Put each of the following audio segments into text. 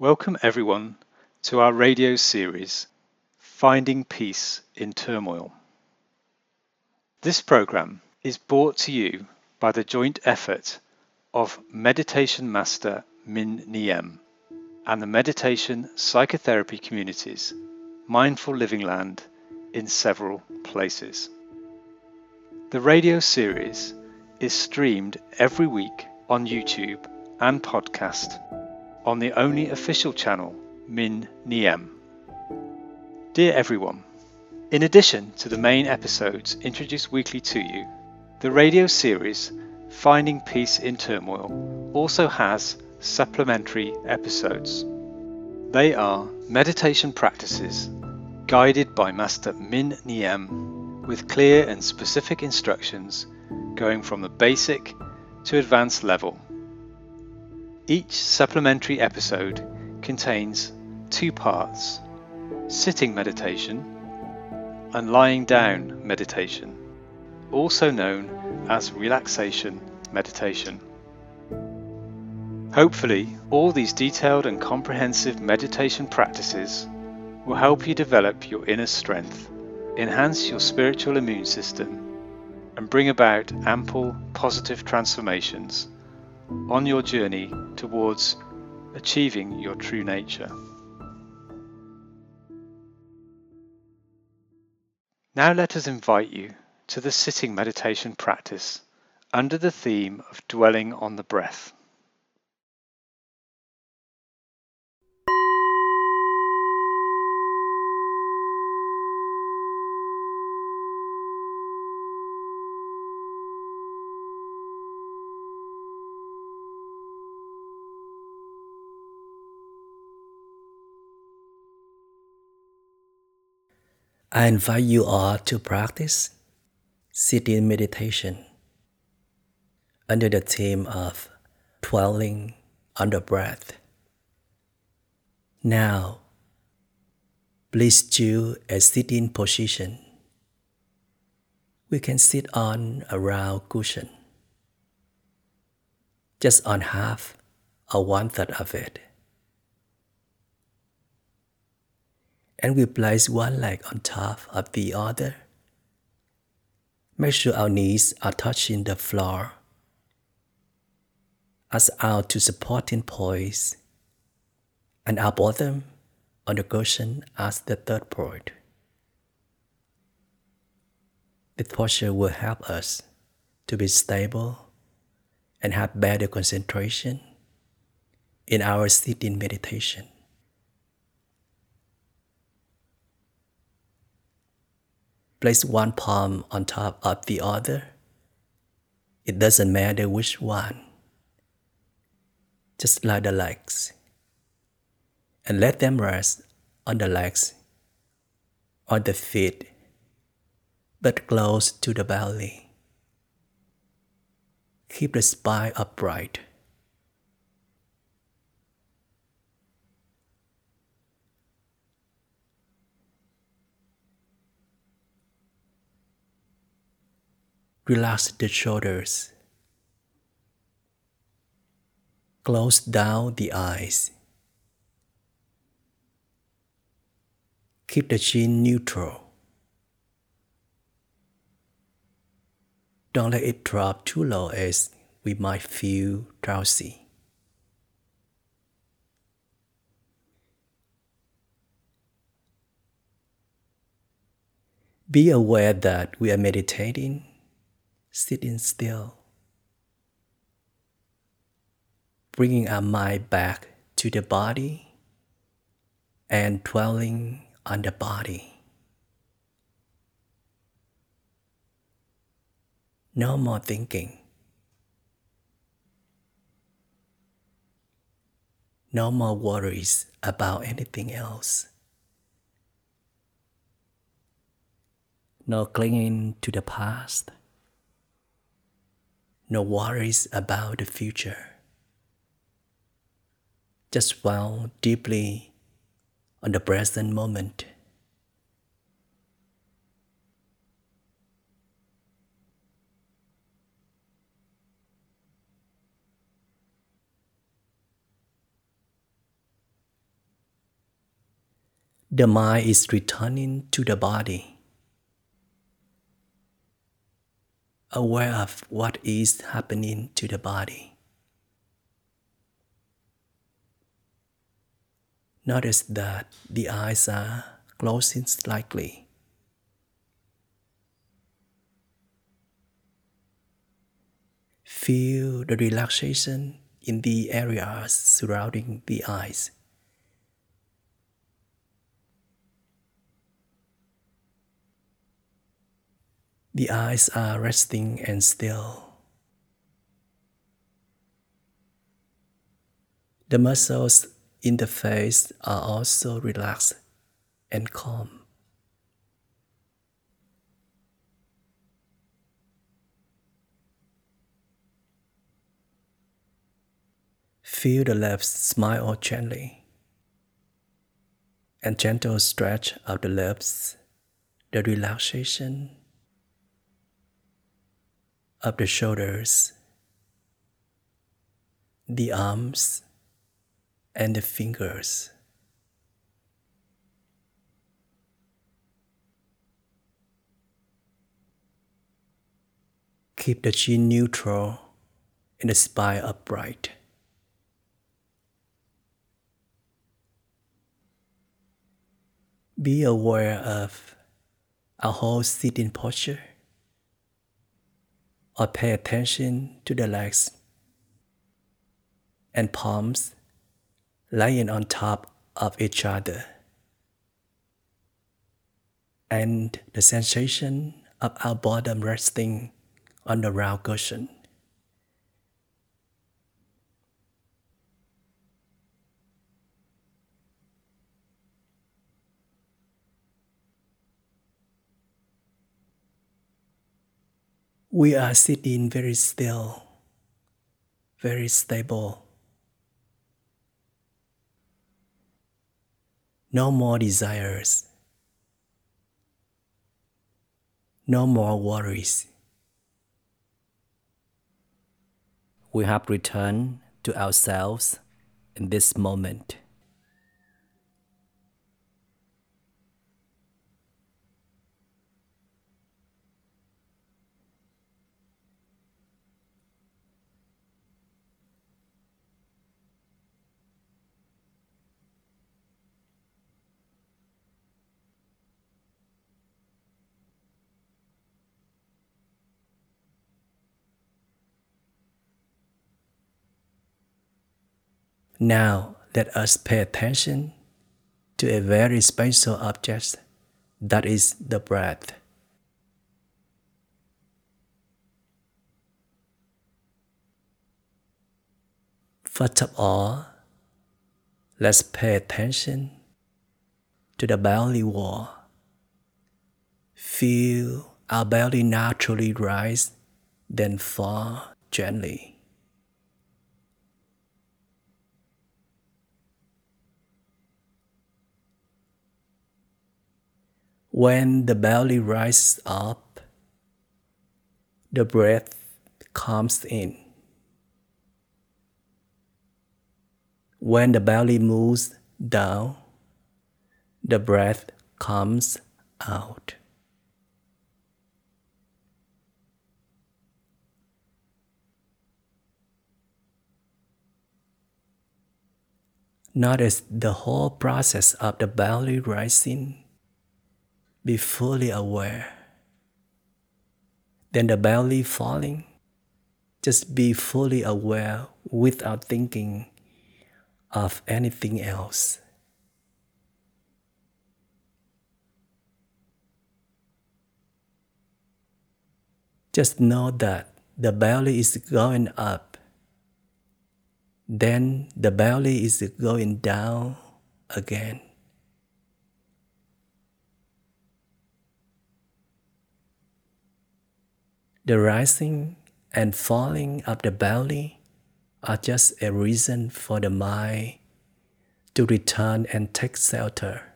Welcome everyone to our radio series, Finding Peace in Turmoil. This program is brought to you by the joint effort of Meditation Master Minh Niem and the Meditation Psychotherapy Communities, Mindful Living Land in several places. The radio series is streamed every week on YouTube and podcast on the only official channel, Minh Niem. Dear everyone, in addition to the main episodes introduced weekly to you, the radio series Finding Peace in Turmoil also has supplementary episodes. They are meditation practices guided by Master Minh Niem with clear and specific instructions going from the basic to advanced level. Each supplementary episode contains two parts, sitting meditation and lying down meditation, also known as relaxation meditation. Hopefully, all these detailed and comprehensive meditation practices will help you develop your inner strength, enhance your spiritual immune system, and bring about ample positive transformations on your journey towards achieving your true nature. Now let us invite you to the sitting meditation practice under the theme of dwelling on the breath. I invite you all to practice sitting meditation under the theme of dwelling on the breath. Now, please choose a sitting position. We can sit on a round cushion, just on half or one-third of it. And we place one leg on top of the other. Make sure our knees are touching the floor as out to supporting poise, and our bottom on the cushion as the third point. This posture will help us to be stable and have better concentration in our sitting meditation. Place one palm on top of the other. It doesn't matter which one. Just slide the legs and let them rest on the legs or the feet, but close to the belly. Keep the spine upright. Relax the shoulders. Close down the eyes. Keep the chin neutral. Don't let it drop too low as we might feel drowsy. Be aware that we are meditating, sitting still, bringing our mind back to the body and dwelling on the body. No more thinking. No more worries about anything else. No clinging to the past. No worries about the future. Just dwell deeply on the present moment. the mind is returning to the body, aware of what is happening to the body. Notice that the eyes are closing slightly. Feel the relaxation in the areas surrounding the eyes. The eyes are resting and still. The muscles in the face are also relaxed and calm. Feel the lips smile gently, and gentle stretch of the lips, the relaxation of the shoulders, the arms, and the fingers. Keep the chin neutral and the spine upright. Be aware of our whole sitting posture, or pay attention to the legs and palms lying on top of each other, and the sensation of our bottom resting on the round cushion. We are sitting very still, very stable. No more desires, no more worries. We have returned to ourselves in this moment. Now, let us pay attention to a very special object, that is the breath. First of all, let's pay attention to the belly wall. Feel our belly naturally rise, then fall gently. When the belly rises up, the breath comes in. When the belly moves down, the breath comes out. Notice the whole process of the belly rising. Be fully aware. Then the belly falling. Just be fully aware without thinking of anything else. Just know that the belly is going up. Then the belly is going down again. The rising and falling of the belly are just a reason for the mind to return and take shelter,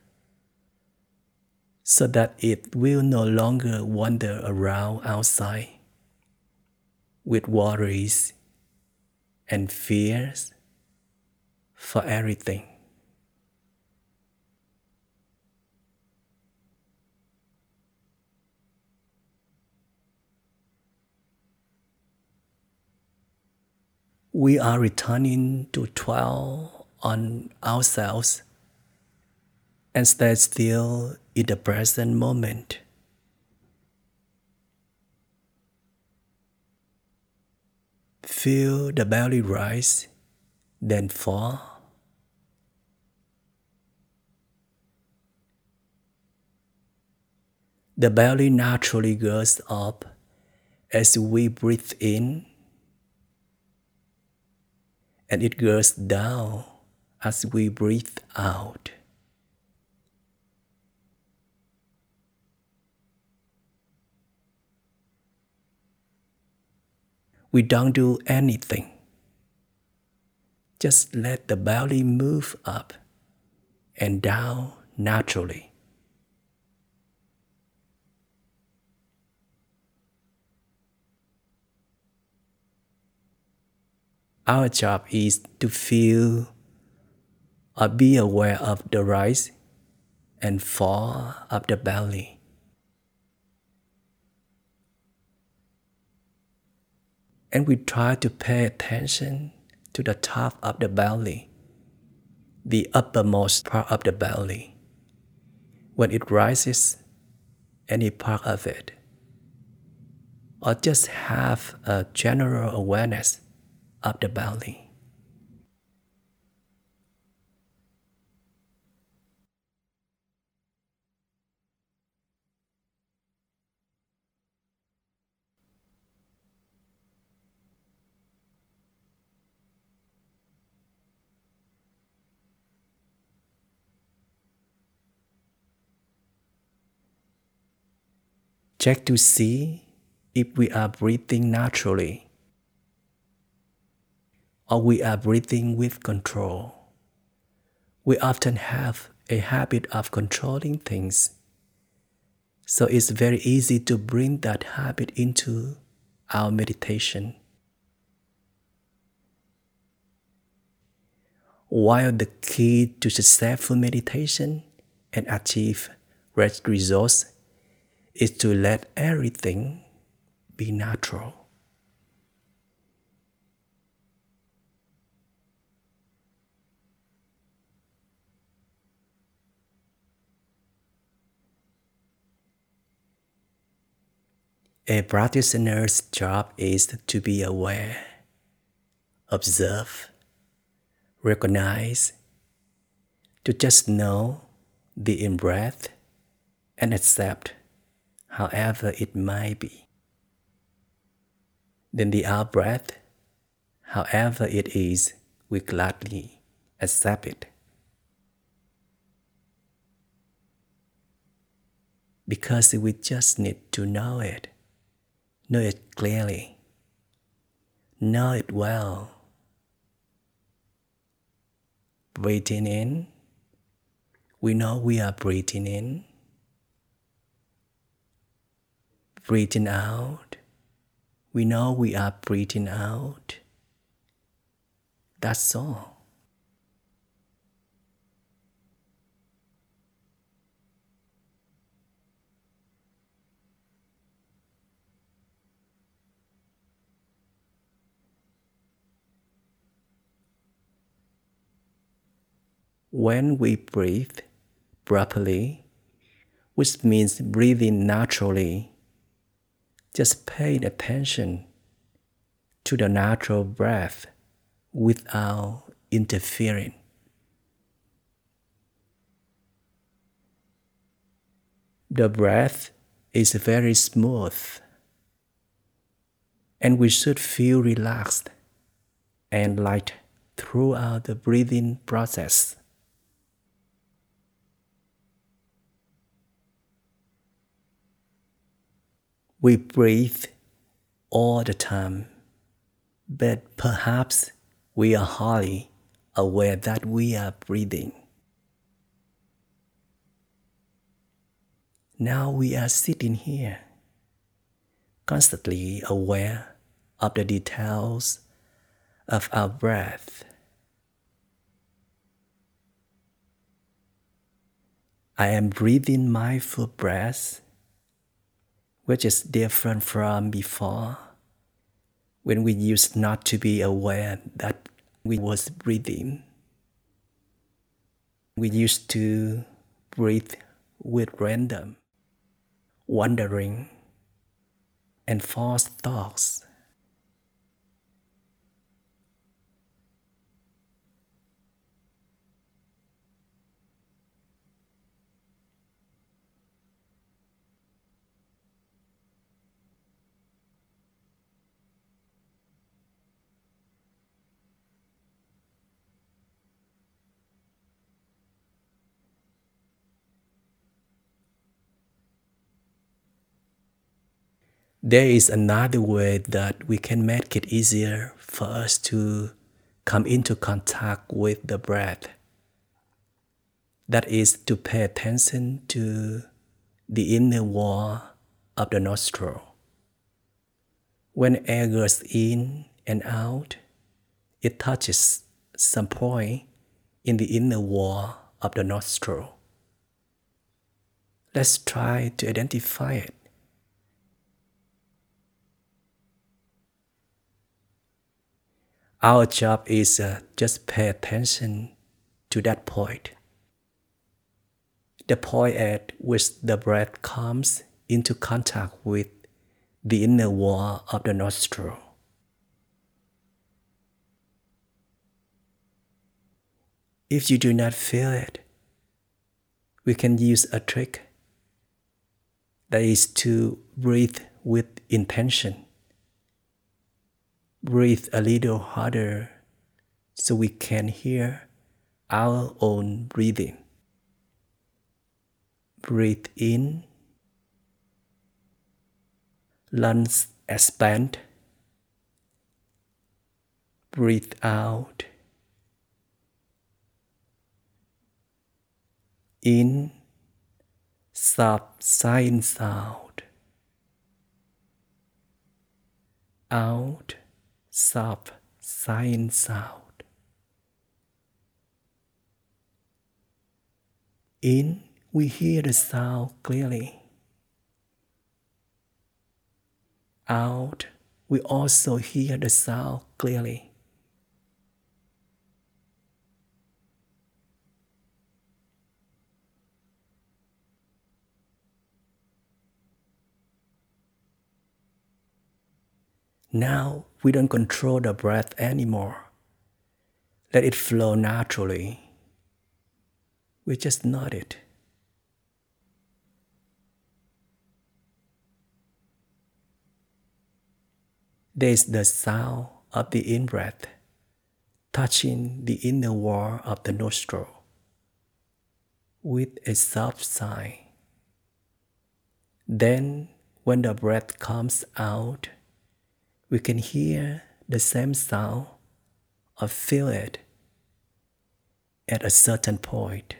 so that it will no longer wander around outside with worries and fears for everything. we are returning to dwell on ourselves and stay still in the present moment. Feel the belly rise, then fall. The belly naturally goes up as we breathe in, and it goes down as we breathe out. We don't do anything. Just let the belly move up and down naturally. Our job is to feel or be aware of the rise and fall of the belly. And we try to pay attention to the top of the belly, the uppermost part of the belly, when it rises, any part of it, or just have a general awareness of the belly. Check to see if we are breathing naturally or we are breathing with control. We often have a habit of controlling things, so it's very easy to bring that habit into our meditation. While the key to successful meditation and achieve results is to let everything be natural. A practitioner's job is to be aware, observe, recognize, to just know the in-breath and accept however it might be. Then the out-breath, however it is, we gladly accept it. Because we just need to know it clearly, know it well. Breathing in, we know we are breathing in. Breathing out, we know we are breathing out. That's all. When we breathe properly, which means breathing naturally, just pay attention to the natural breath without interfering. The breath is very smooth, and we should feel relaxed and light throughout the breathing process. We breathe all the time, but perhaps we are hardly aware that we are breathing. Now we are sitting here, constantly aware of the details of our breath. I am breathing mindful breaths, which is different from before, when we used not to be aware that we was breathing. We used to breathe with random, wandering, and false thoughts. There is another way that we can make it easier for us to come into contact with the breath. That is to pay attention to the inner wall of the nostril. When air goes in and out, it touches some point in the inner wall of the nostril. Let's try to identify it. Our job is just pay attention to that point. The point at which the breath comes into contact with the inner wall of the nostril. If you do not feel it, we can use a trick that is to breathe with intention. Breathe a little harder so we can hear our own breathing. Breathe in. Lungs expand. Breathe out. In. Soft sighing sound. Out. Soft sighing sound. In, we hear the sound clearly. Out, we also hear the sound clearly. Now, we don't control the breath anymore. Let it flow naturally. We just nod it. There is the sound of the in-breath touching the inner wall of the nostril with a soft sigh. Then, when the breath comes out, we can hear the same sound or feel it at a certain point.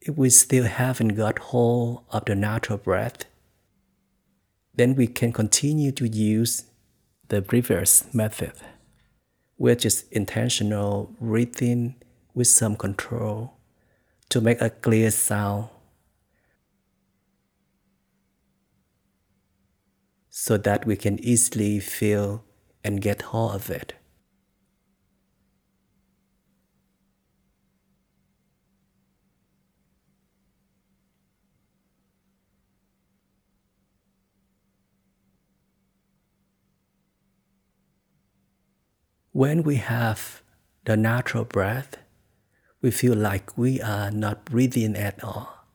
If we still haven't got hold of the natural breath, then we can continue to use the reverse method, which is intentional breathing with some control to make a clear sound so that we can easily feel and get hold of it. When we have the natural breath, we feel like we are not breathing at all.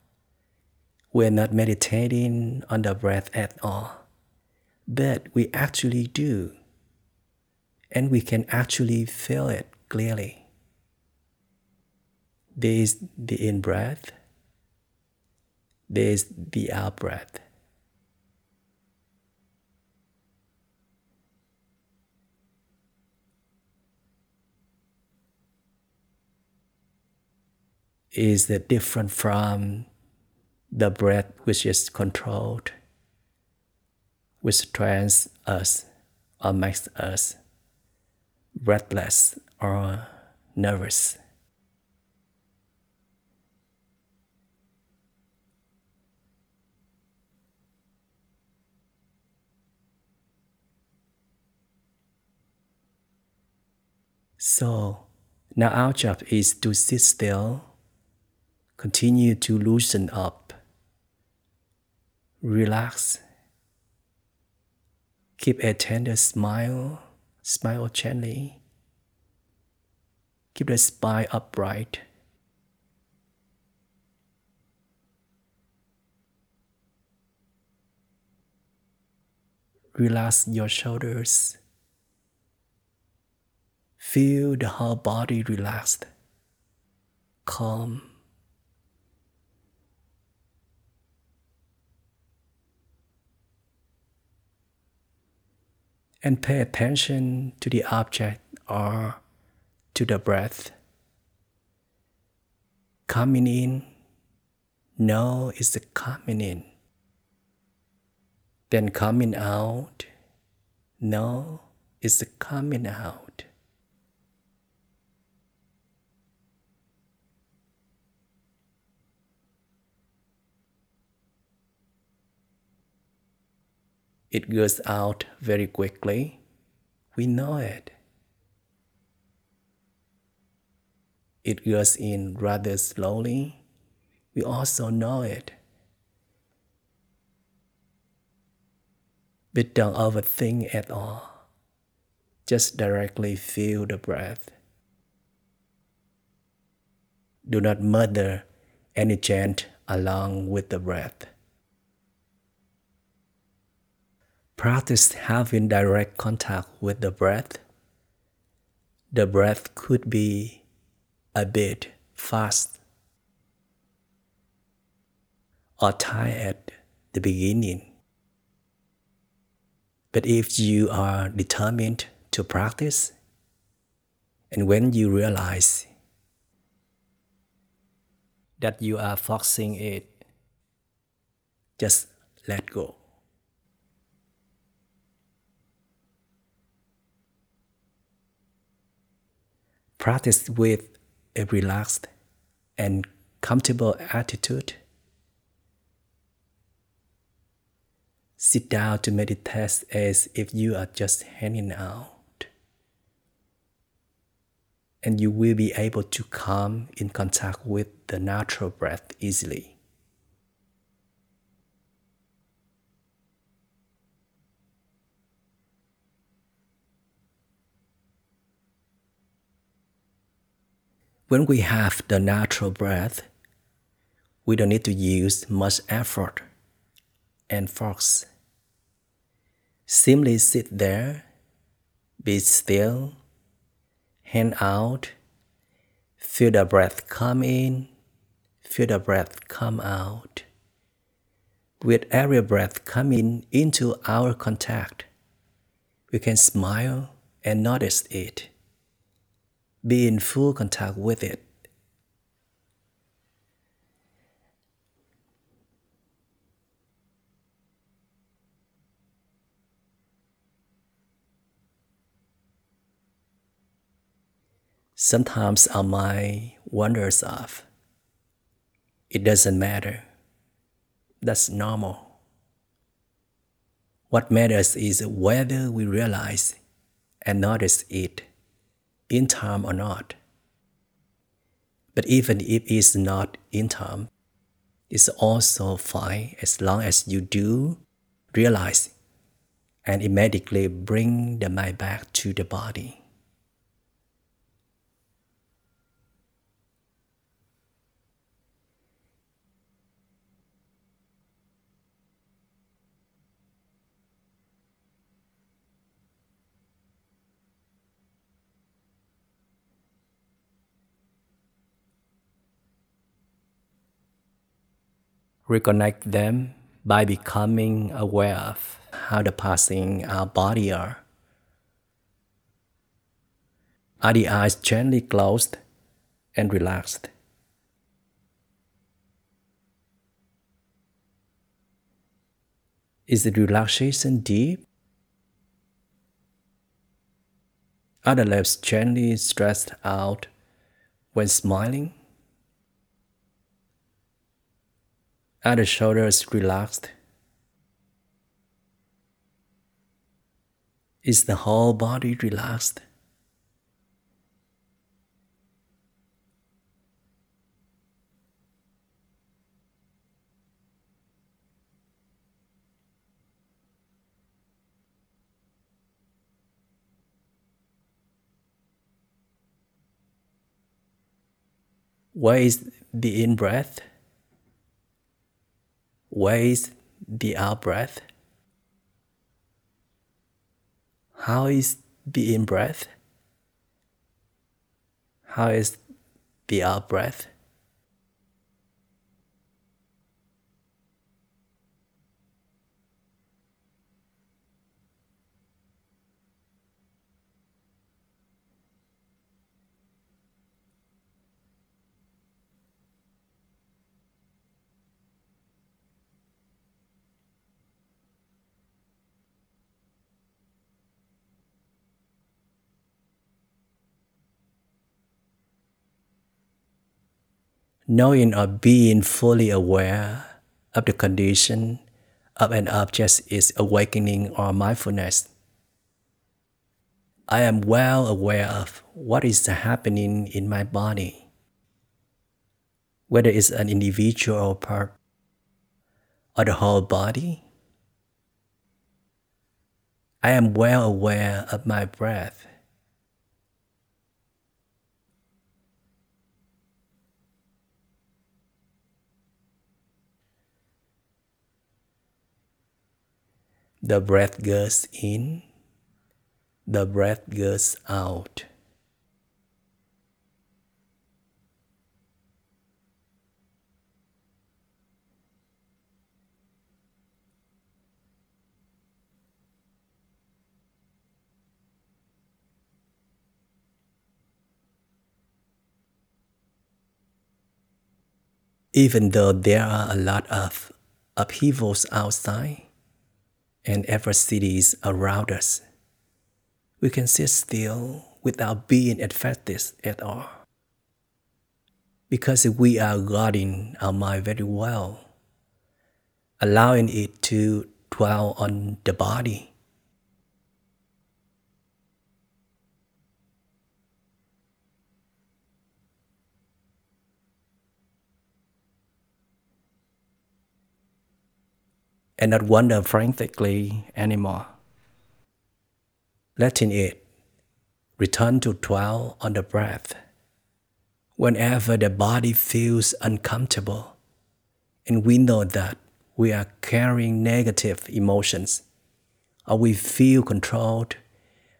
We are not meditating on the breath at all. But we actually do. And we can actually feel it clearly. There is the in-breath. There is the out-breath. Is different from the breath which is controlled, which trains us or makes us breathless or nervous. So, now our job is to sit still, continue to loosen up, relax, keep a tender smile, smile gently, keep the spine upright. Relax your shoulders. Feel the whole body relaxed, calm. And pay attention to the object or to the breath. Coming in, know it's coming in. Then coming out, know it's coming out. It goes out very quickly. We know it. It goes in rather slowly. We also know it. But don't overthink at all. Just directly feel the breath. Do not murder any chant along with the breath. Practice having direct contact with the breath. The breath could be a bit fast or tight at the beginning. But if you are determined to practice, and when you realize that you are forcing it, just let go. Practice with a relaxed and comfortable attitude. Sit down to meditate as if you are just hanging out, and you will be able to come in contact with the natural breath easily. When we have the natural breath, we don't need to use much effort and force. Simply sit there, be still, hang out, feel the breath come in, feel the breath come out. With every breath coming into our contact, we can smile and notice it. Be in full contact with it. Sometimes our mind wanders off. It doesn't matter. That's normal. What matters is whether we realize and notice it in time or not. But even if it's not in time, it's also fine as long as you do realize and immediately bring the mind back to the body. Reconnect them by becoming aware of how the parts in our body are. Are the eyes gently closed and relaxed? Is the relaxation deep? Are the lips gently stretched out when smiling? Are the shoulders relaxed? Is the whole body relaxed? Where is the in-breath? Where is the out-breath? How is the in-breath? How is the out-breath? Knowing or being fully aware of the condition of an object is awakening or mindfulness. I am well aware of what is happening in my body, whether it's an individual part or the whole body. I am well aware of my breath. The breath goes in, the breath goes out. Even though there are a lot of upheavals outside, and ever cities around us, we can sit still without being affected at all, because we are guarding our mind very well, allowing it to dwell on the body. And not wander frantically anymore, letting it return to dwell on the breath. Whenever the body feels uncomfortable, and we know that we are carrying negative emotions, or we feel controlled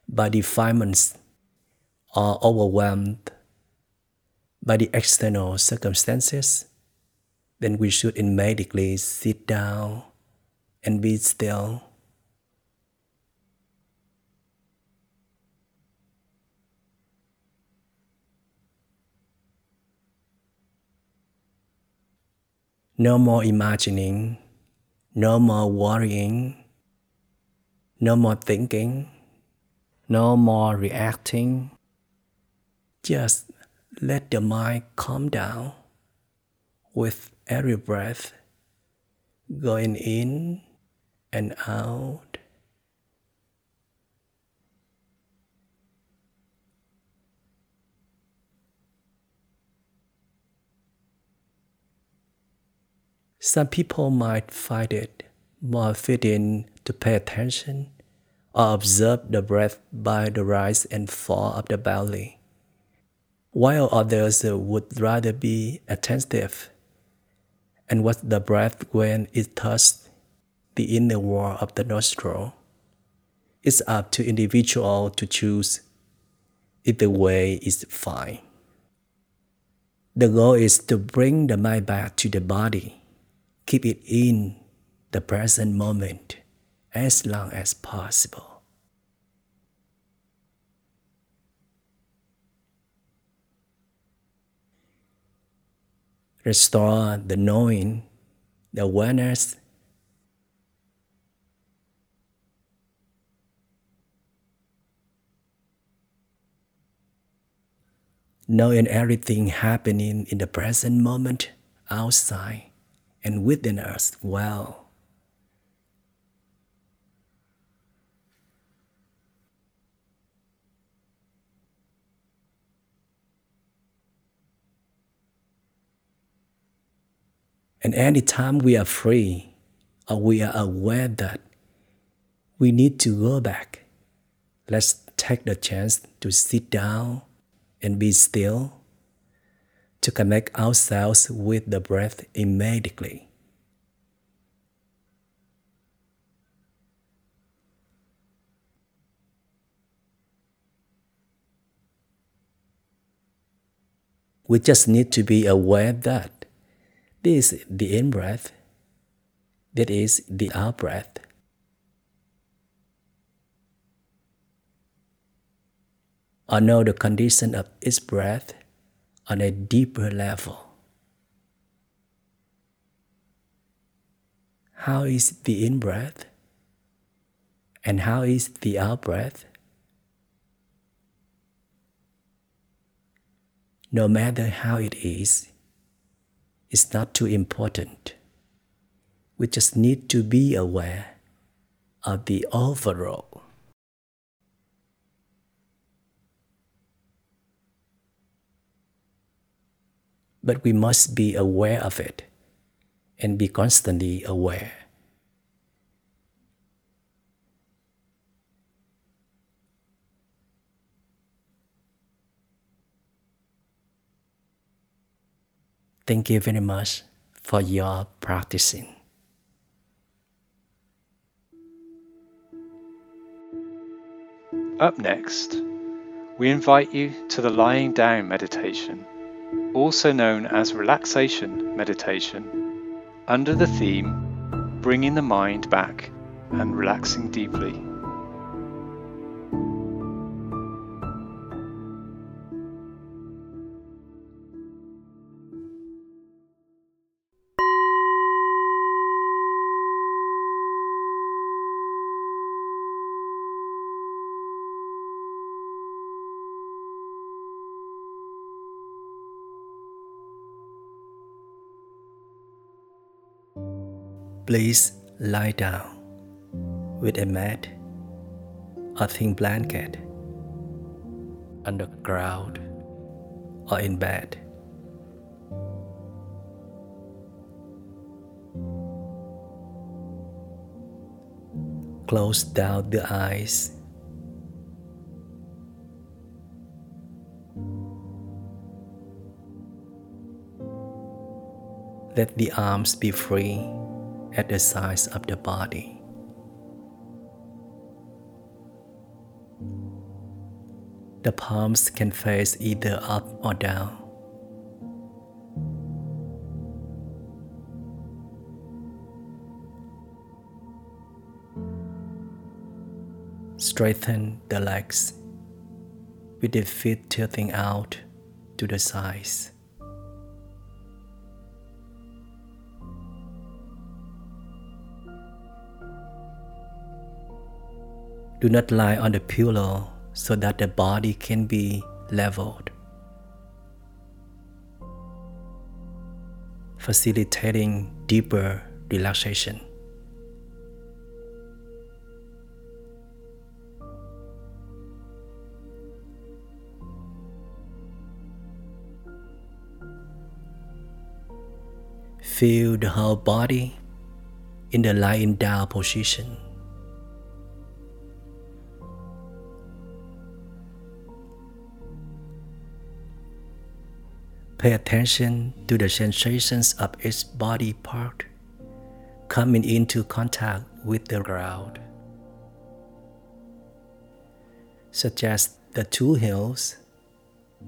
by defilements, or overwhelmed by the external circumstances, then we should immediately sit down and be still. No more imagining, no more worrying, no more thinking, no more reacting. Just let the mind calm down with every breath, going in and out. Some people might find it more fitting to pay attention or observe the breath by the rise and fall of the belly, while others would rather be attentive and watch the breath when it touches the inner wall of the nostril. It's up to individual to choose. Either way is fine. The goal is to bring the mind back to the body, keep it in the present moment as long as possible. Restore the knowing, the awareness, knowing everything happening in the present moment outside and within us well. And any time we are free or we are aware that we need to go back, let's take the chance to sit down and be still, to connect ourselves with the breath immediately. We just need to be aware that this is the in-breath, that is the out-breath. I know the condition of its breath on a deeper level. How is the in-breath and how is the out-breath? No matter how it is, it's not too important. We just need to be aware of the overall. But we must be aware of it and be constantly aware. Thank you very much for your practicing. Up next, we invite you to the lying down meditation, also known as relaxation meditation, under the theme, bringing the mind back and relaxing deeply. Please lie down with a mat or thin blanket on the ground or in bed. Close down the eyes. Let the arms be free at the sides of the body. The palms can face either up or down. Straighten the legs with the feet tilting out to the sides. Do not lie on the pillow so that the body can be leveled, facilitating deeper relaxation. Feel the whole body in the lying down position. Pay attention to the sensations of its body part coming into contact with the ground, such as the two heels,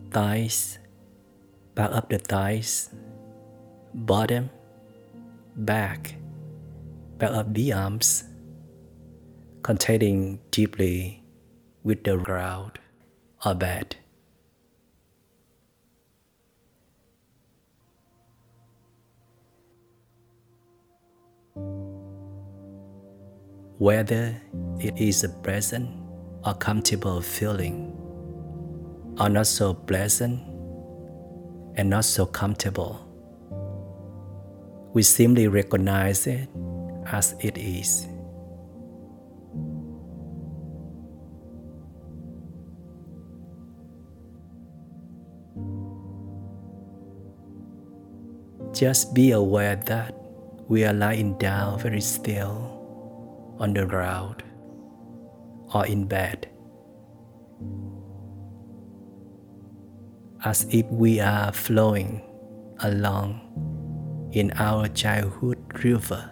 thighs, back of the thighs, bottom, back of the arms, contacting deeply with the ground or bed. Whether it is a pleasant or comfortable feeling, or not so pleasant and not so comfortable. We simply recognize it as it is. Just be aware that we are lying down very still on the ground or in bed, as if we are flowing along in our childhood river.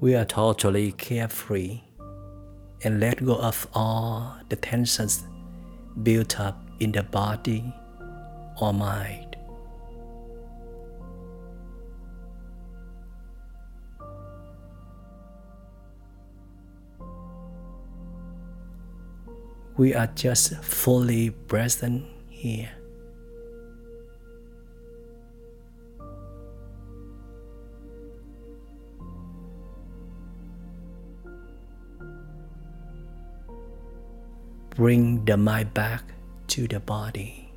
We are totally carefree and let go of all the tensions built up in the body or mind. We are just fully present here. Bring the mind back to the body.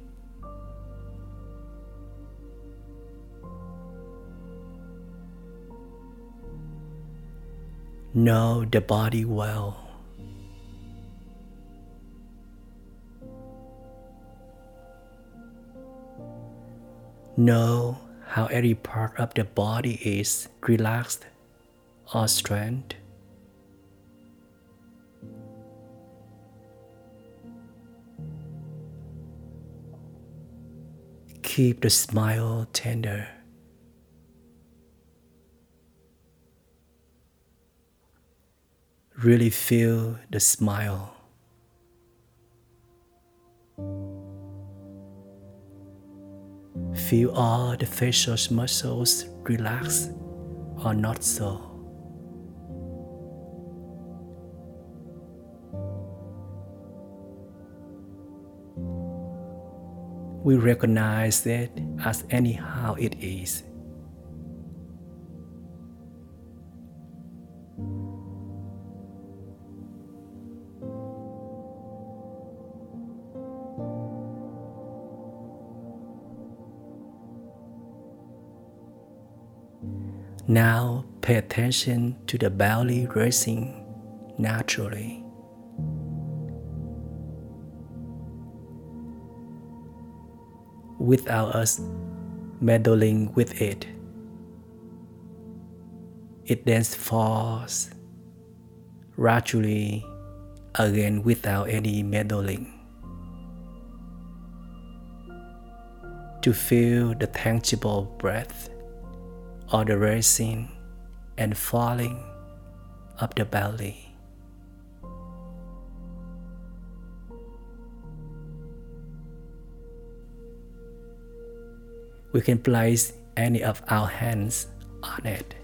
Know the body well. Know how every part of the body is relaxed or strained. Keep the smile tender. Really feel the smile. Feel all the facial muscles relax or not so. We recognize it as anyhow it is. Now pay attention to the belly rising naturally. Without us meddling with it, it then falls gradually again without any meddling. To feel the tangible breath or the rising and falling of the belly. We can place any of our hands on it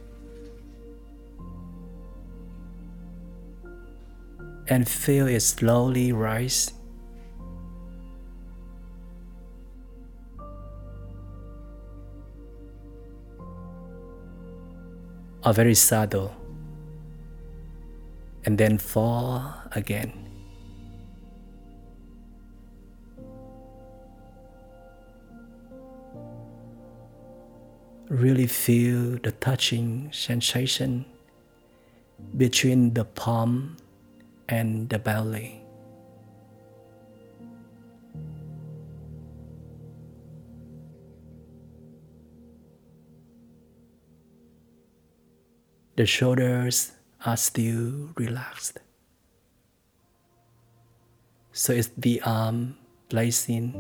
and feel it slowly rise. Or very subtle, and then fall again. Really feel the touching sensation between the palm and the belly. The shoulders are still relaxed, so it's the arm placing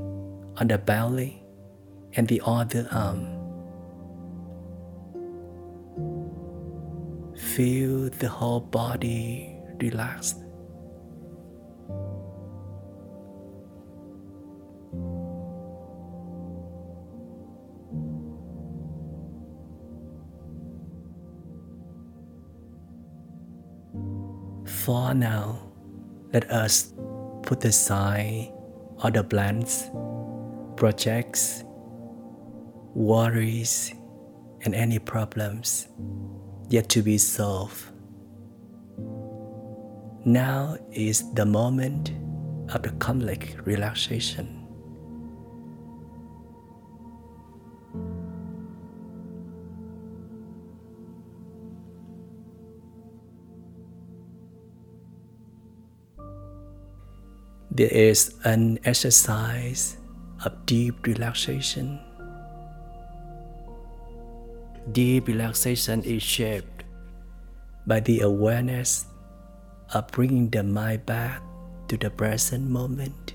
on the belly and the other arm. Feel the whole body relaxed. For now, let us put aside all the plans, projects, worries, and any problems yet to be solved. Now is the moment of the complete relaxation. There is an exercise of deep relaxation. Deep relaxation is shaped by the awareness of bringing the mind back to the present moment,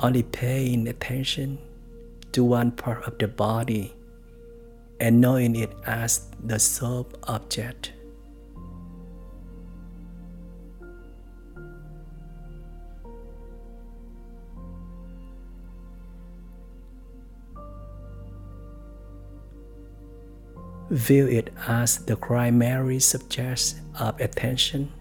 only paying attention to one part of the body and knowing it as the sole object. View it as the primary subject of attention.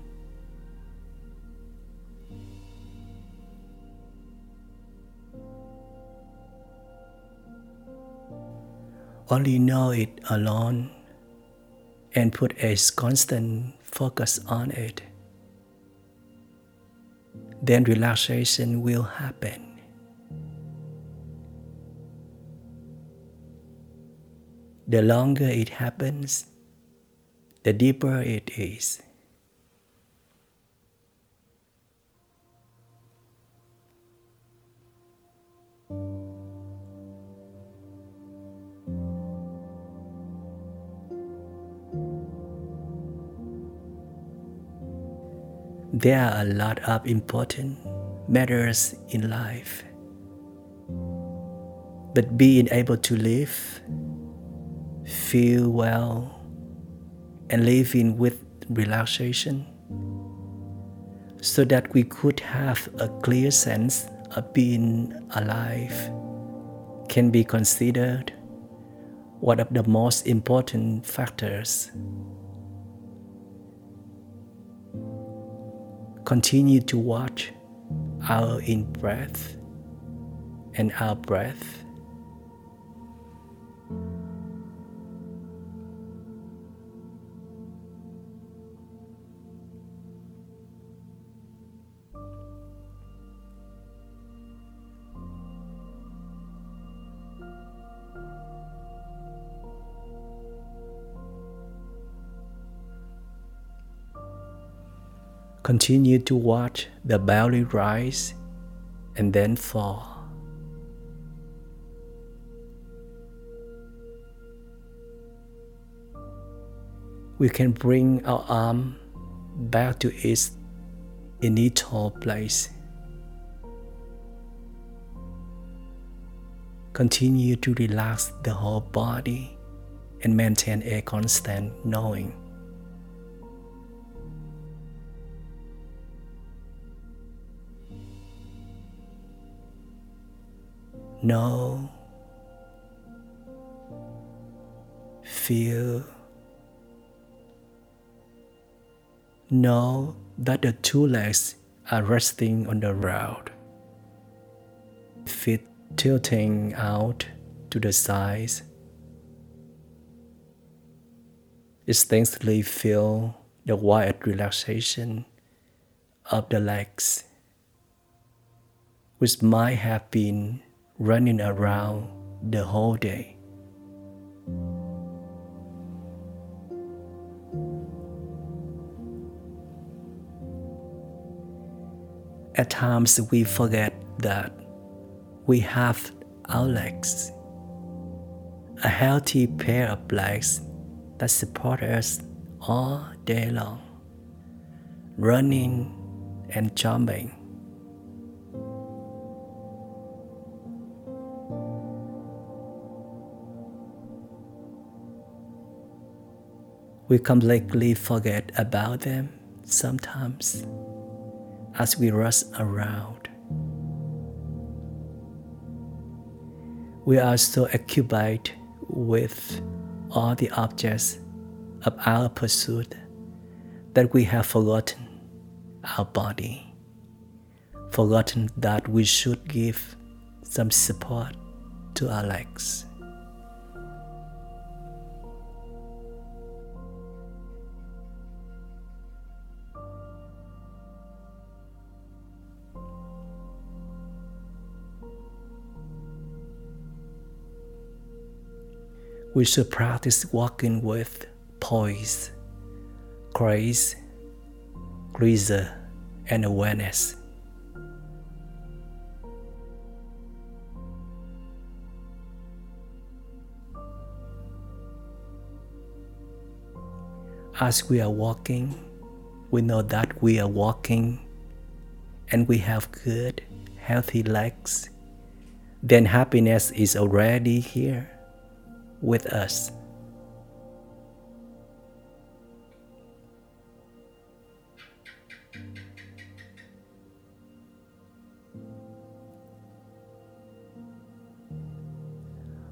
Only know it alone and put a constant focus on it. Then relaxation will happen. The longer it happens, the deeper it is. There are a lot of important matters in life, but being able to live, feel well, and living with relaxation, so that we could have a clear sense of being alive, can be considered one of the most important factors. Continue to watch our in-breath and our breath. Continue to watch the belly rise and then fall. We can bring our arm back to its initial place. Continue to relax the whole body and maintain a constant knowing. Know, feel, know that the two legs are resting on the ground, feet tilting out to the sides. Distinctly feel the quiet relaxation of the legs, which might have been running around the whole day. At times we forget that we have our legs, a healthy pair of legs that support us all day long, running and jumping. We completely forget about them sometimes as we rush around. We are so occupied with all the objects of our pursuit that we have forgotten our body, forgotten that we should give some support to our legs. we should practice walking with poise, grace, leisure, and awareness. As we are walking, we know that we are walking and we have good, healthy legs. Then happiness is already here with us.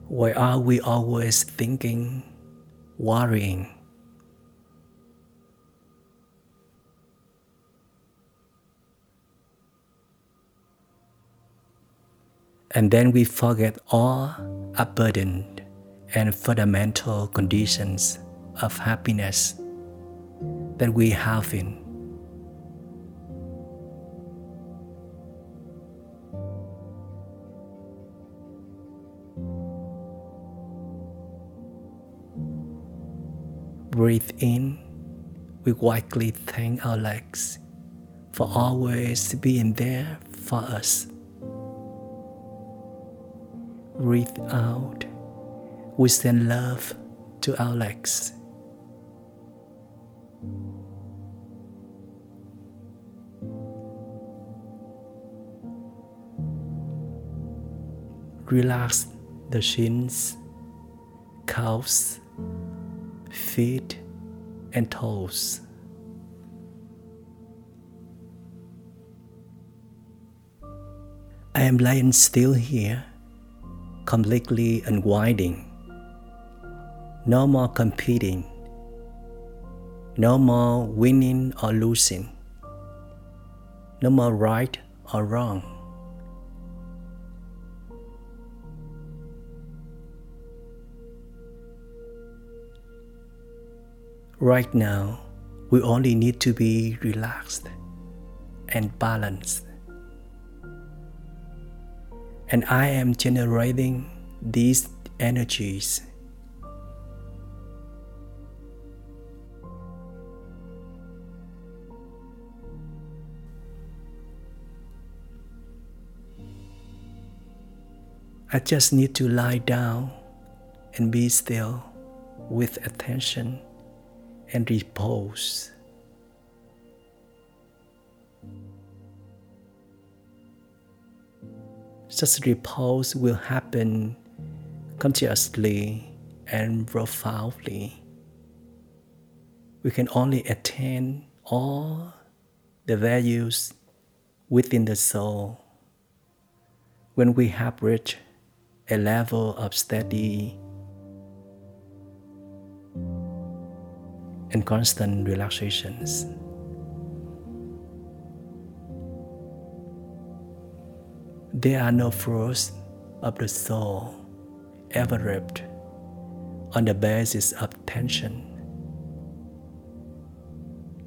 Why are we always thinking, worrying? And then we forget all abundant and fundamental conditions of happiness that we have in. Breathe in, we quietly thank our legs for always being there for us. Breathe out, we send love to our legs. Relax the shins, calves, feet, and toes. I am lying still here, completely unwinding, no more competing, no more winning or losing, no more right or wrong. Right now, we only need to be relaxed and balanced. And I am generating these energies. I just need to lie down and be still with attention and repose. Such repose will happen consciously and profoundly. We can only attain all the values within the soul when we have reached a level of steady and constant relaxations. There are no fruits of the soul ever ripped on the basis of tension.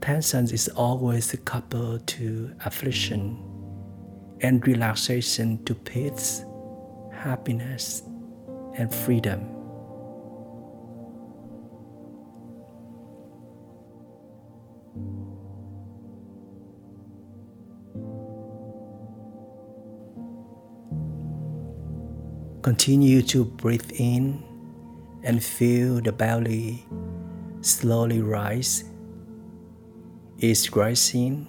Tension is always coupled to affliction and relaxation to peace, happiness, and freedom. Continue to breathe in and feel the belly slowly rise. It's rising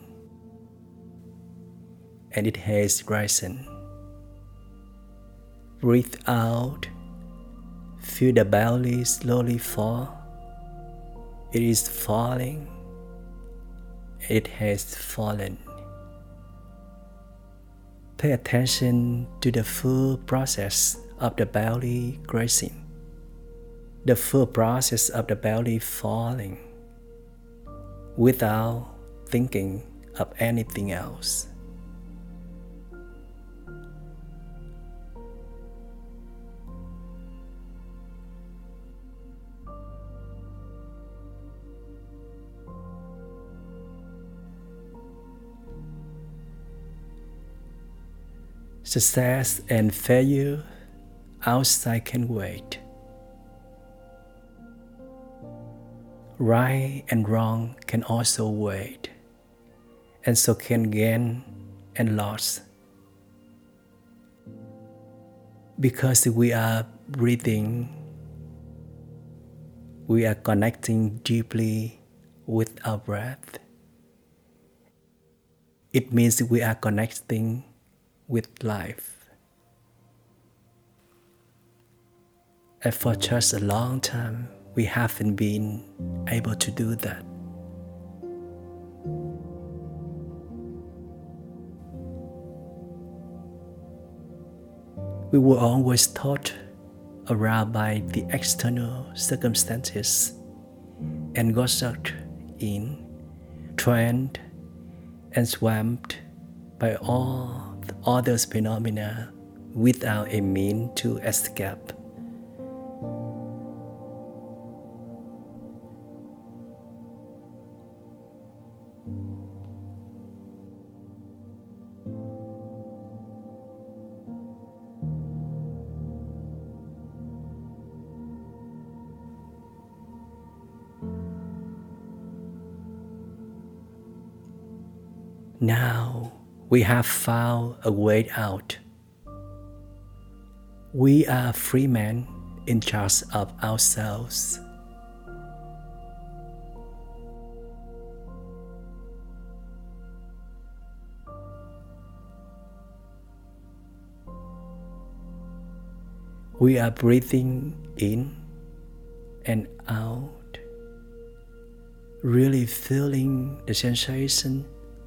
and it has risen. Breathe out. Feel the belly slowly fall. It is falling. It has fallen. Pay attention to the full process of the belly rising, the full process of the belly falling, without thinking of anything else. Success and failure outside can wait. Right and wrong can also wait, and so can gain and loss. Because we are breathing, we are connecting deeply with our breath. It means we are connecting with life. And for just a long time, we haven't been able to do that. We were always taught around by the external circumstances and got sucked in, trained, and swamped by all the other phenomena without a means to escape. Now we have found a way out. We are free men in charge of ourselves. We are breathing in and out, really feeling the sensation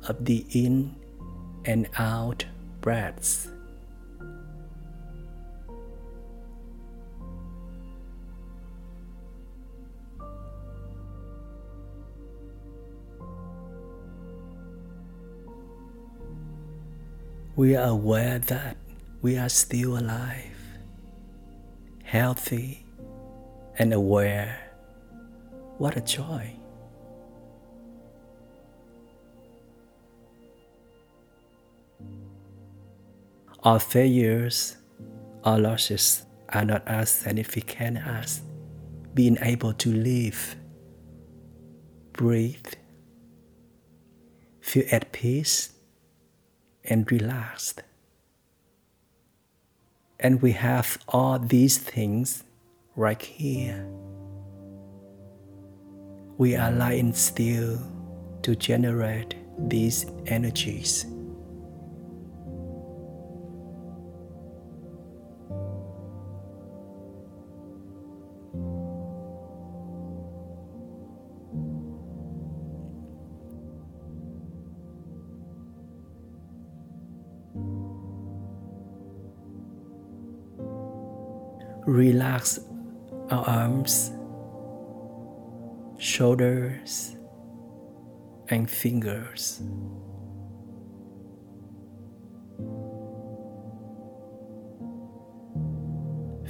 of the in and out breaths. We are aware that we are still alive, healthy, and aware. What a joy! Our failures, our losses are not as significant as being able to live, breathe, feel at peace, and relaxed. And we have all these things right here. We are lying still to generate these energies. Relax our arms, shoulders, and fingers.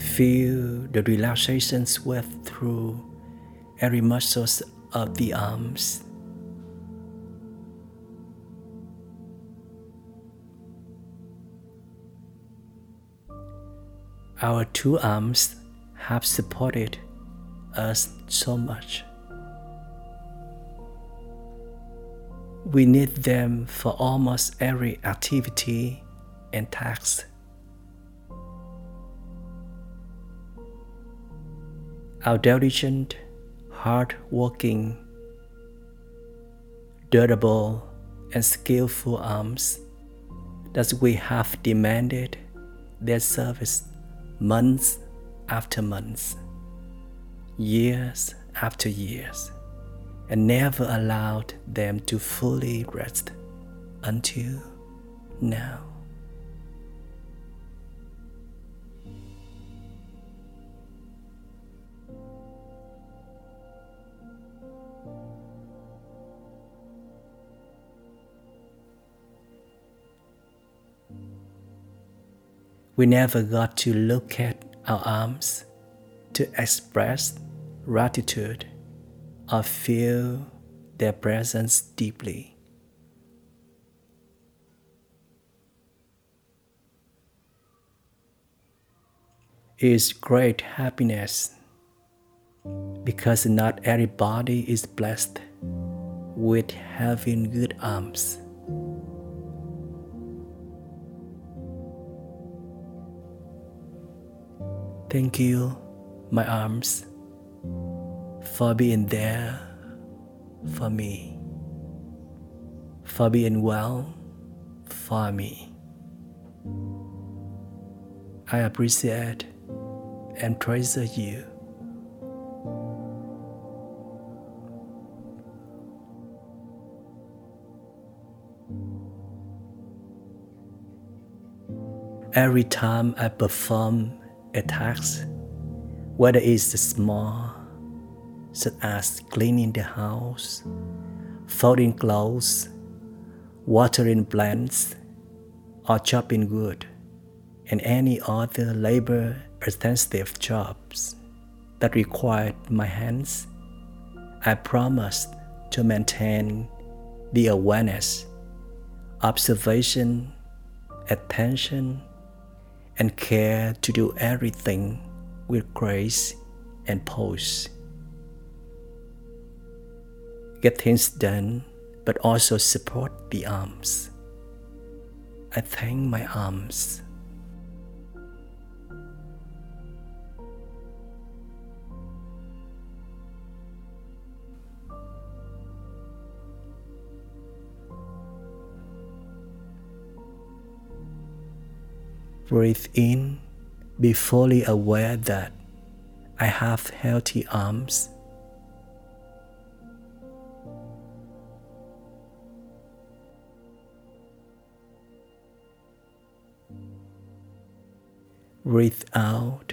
Feel the relaxation sweep through every muscle of the arms. Our two arms have supported us so much. We need them for almost every activity and task. Our diligent, hard-working, durable, and skillful arms that we have demanded their service months after months, years after years, and never allowed them to fully rest until now. We never got to look at our arms to express gratitude or feel their presence deeply. It is great happiness, because not everybody is blessed with having good arms. Thank you, my arms, for being there for me, for being well for me. I appreciate and treasure you. Every time I perform a task, whether it's small, such as cleaning the house, folding clothes, watering plants, or chopping wood, and any other labor-intensive jobs that required my hands, I promise to maintain the awareness, observation, attention, and care to do everything with grace and pose. Get things done, but also support the arms. I thank my arms. Breathe in, be fully aware that I have healthy arms. Breathe out,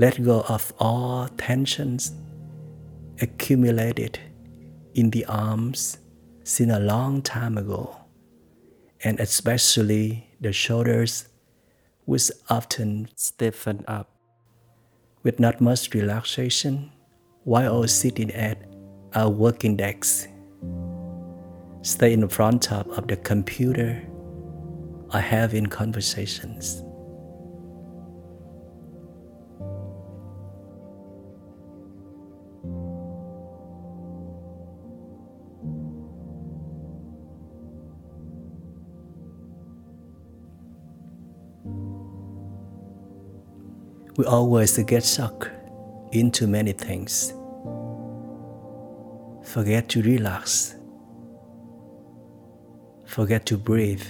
let go of all tensions accumulated in the arms since a long time ago, and especially the shoulders, which often stiffen up with not much relaxation while sitting at our working desks, stay in front of the computer, or having conversations. We always get sucked into many things, forget to relax, forget to breathe,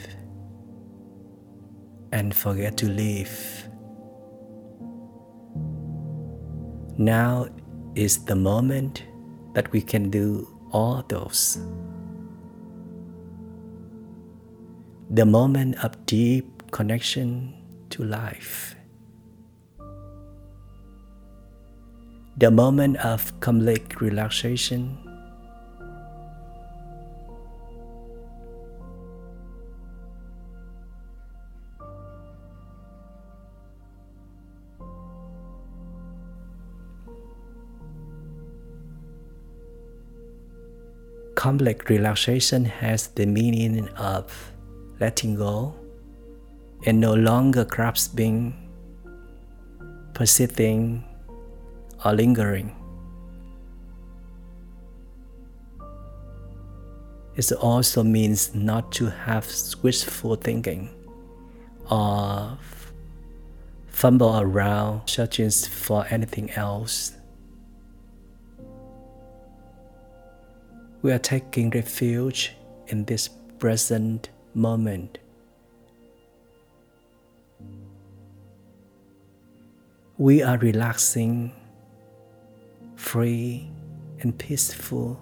and forget to live. Now is the moment that we can do all those. The moment of deep connection to life. The moment of complete relaxation. Complete relaxation has the meaning of letting go and no longer grasping, persisting, or lingering. It also means not to have wishful thinking or fumble around searching for anything else. We are taking refuge in this present moment. We are relaxing, free and peaceful.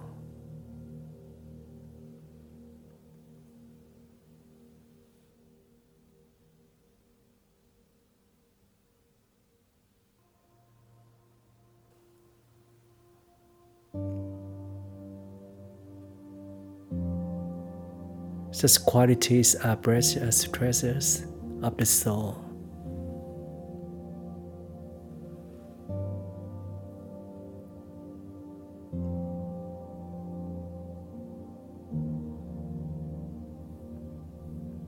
Such qualities are precious treasures of the soul.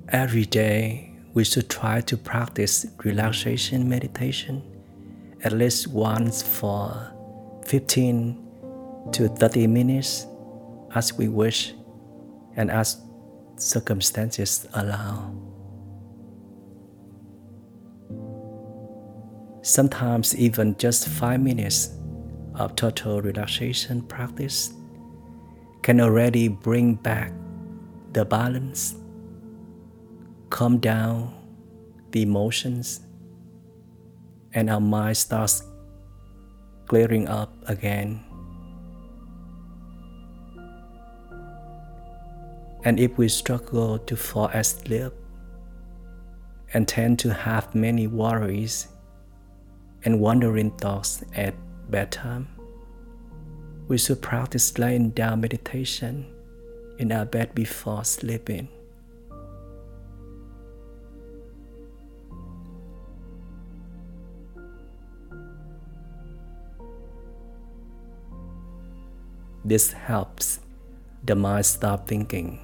Every day, we should try to practice relaxation meditation at least once for 15 to 30 minutes as we wish and as circumstances allow. Sometimes even just 5 minutes of total relaxation practice can already bring back the balance, calm down the emotions, and our mind starts clearing up again. And if we struggle to fall asleep and tend to have many worries and wandering thoughts at bedtime, we should practice laying down meditation in our bed before sleeping. This helps the mind stop thinking.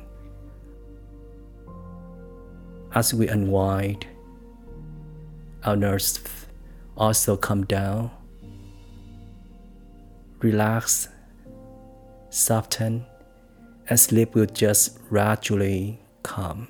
As we unwind, our nerves also come down, relax, soften, and sleep will just gradually come.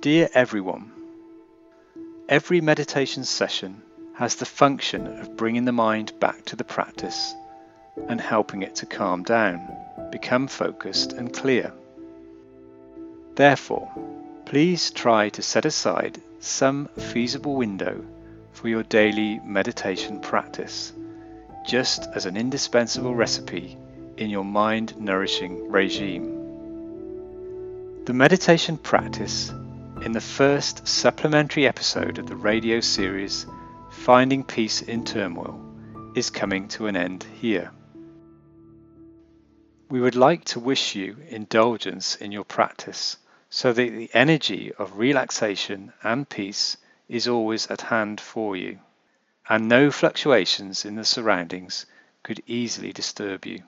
Dear everyone, every meditation session has the function of bringing the mind back to the practice and helping it to calm down, become focused and clear. Therefore, please try to set aside some feasible window for your daily meditation practice, just as an indispensable recipe in your mind-nourishing regime. The meditation practice in the first supplementary episode of the radio series Finding Peace in Turmoil is coming to an end here. We would like to wish you indulgence in your practice so that the energy of relaxation and peace is always at hand for you, and no fluctuations in the surroundings could easily disturb you.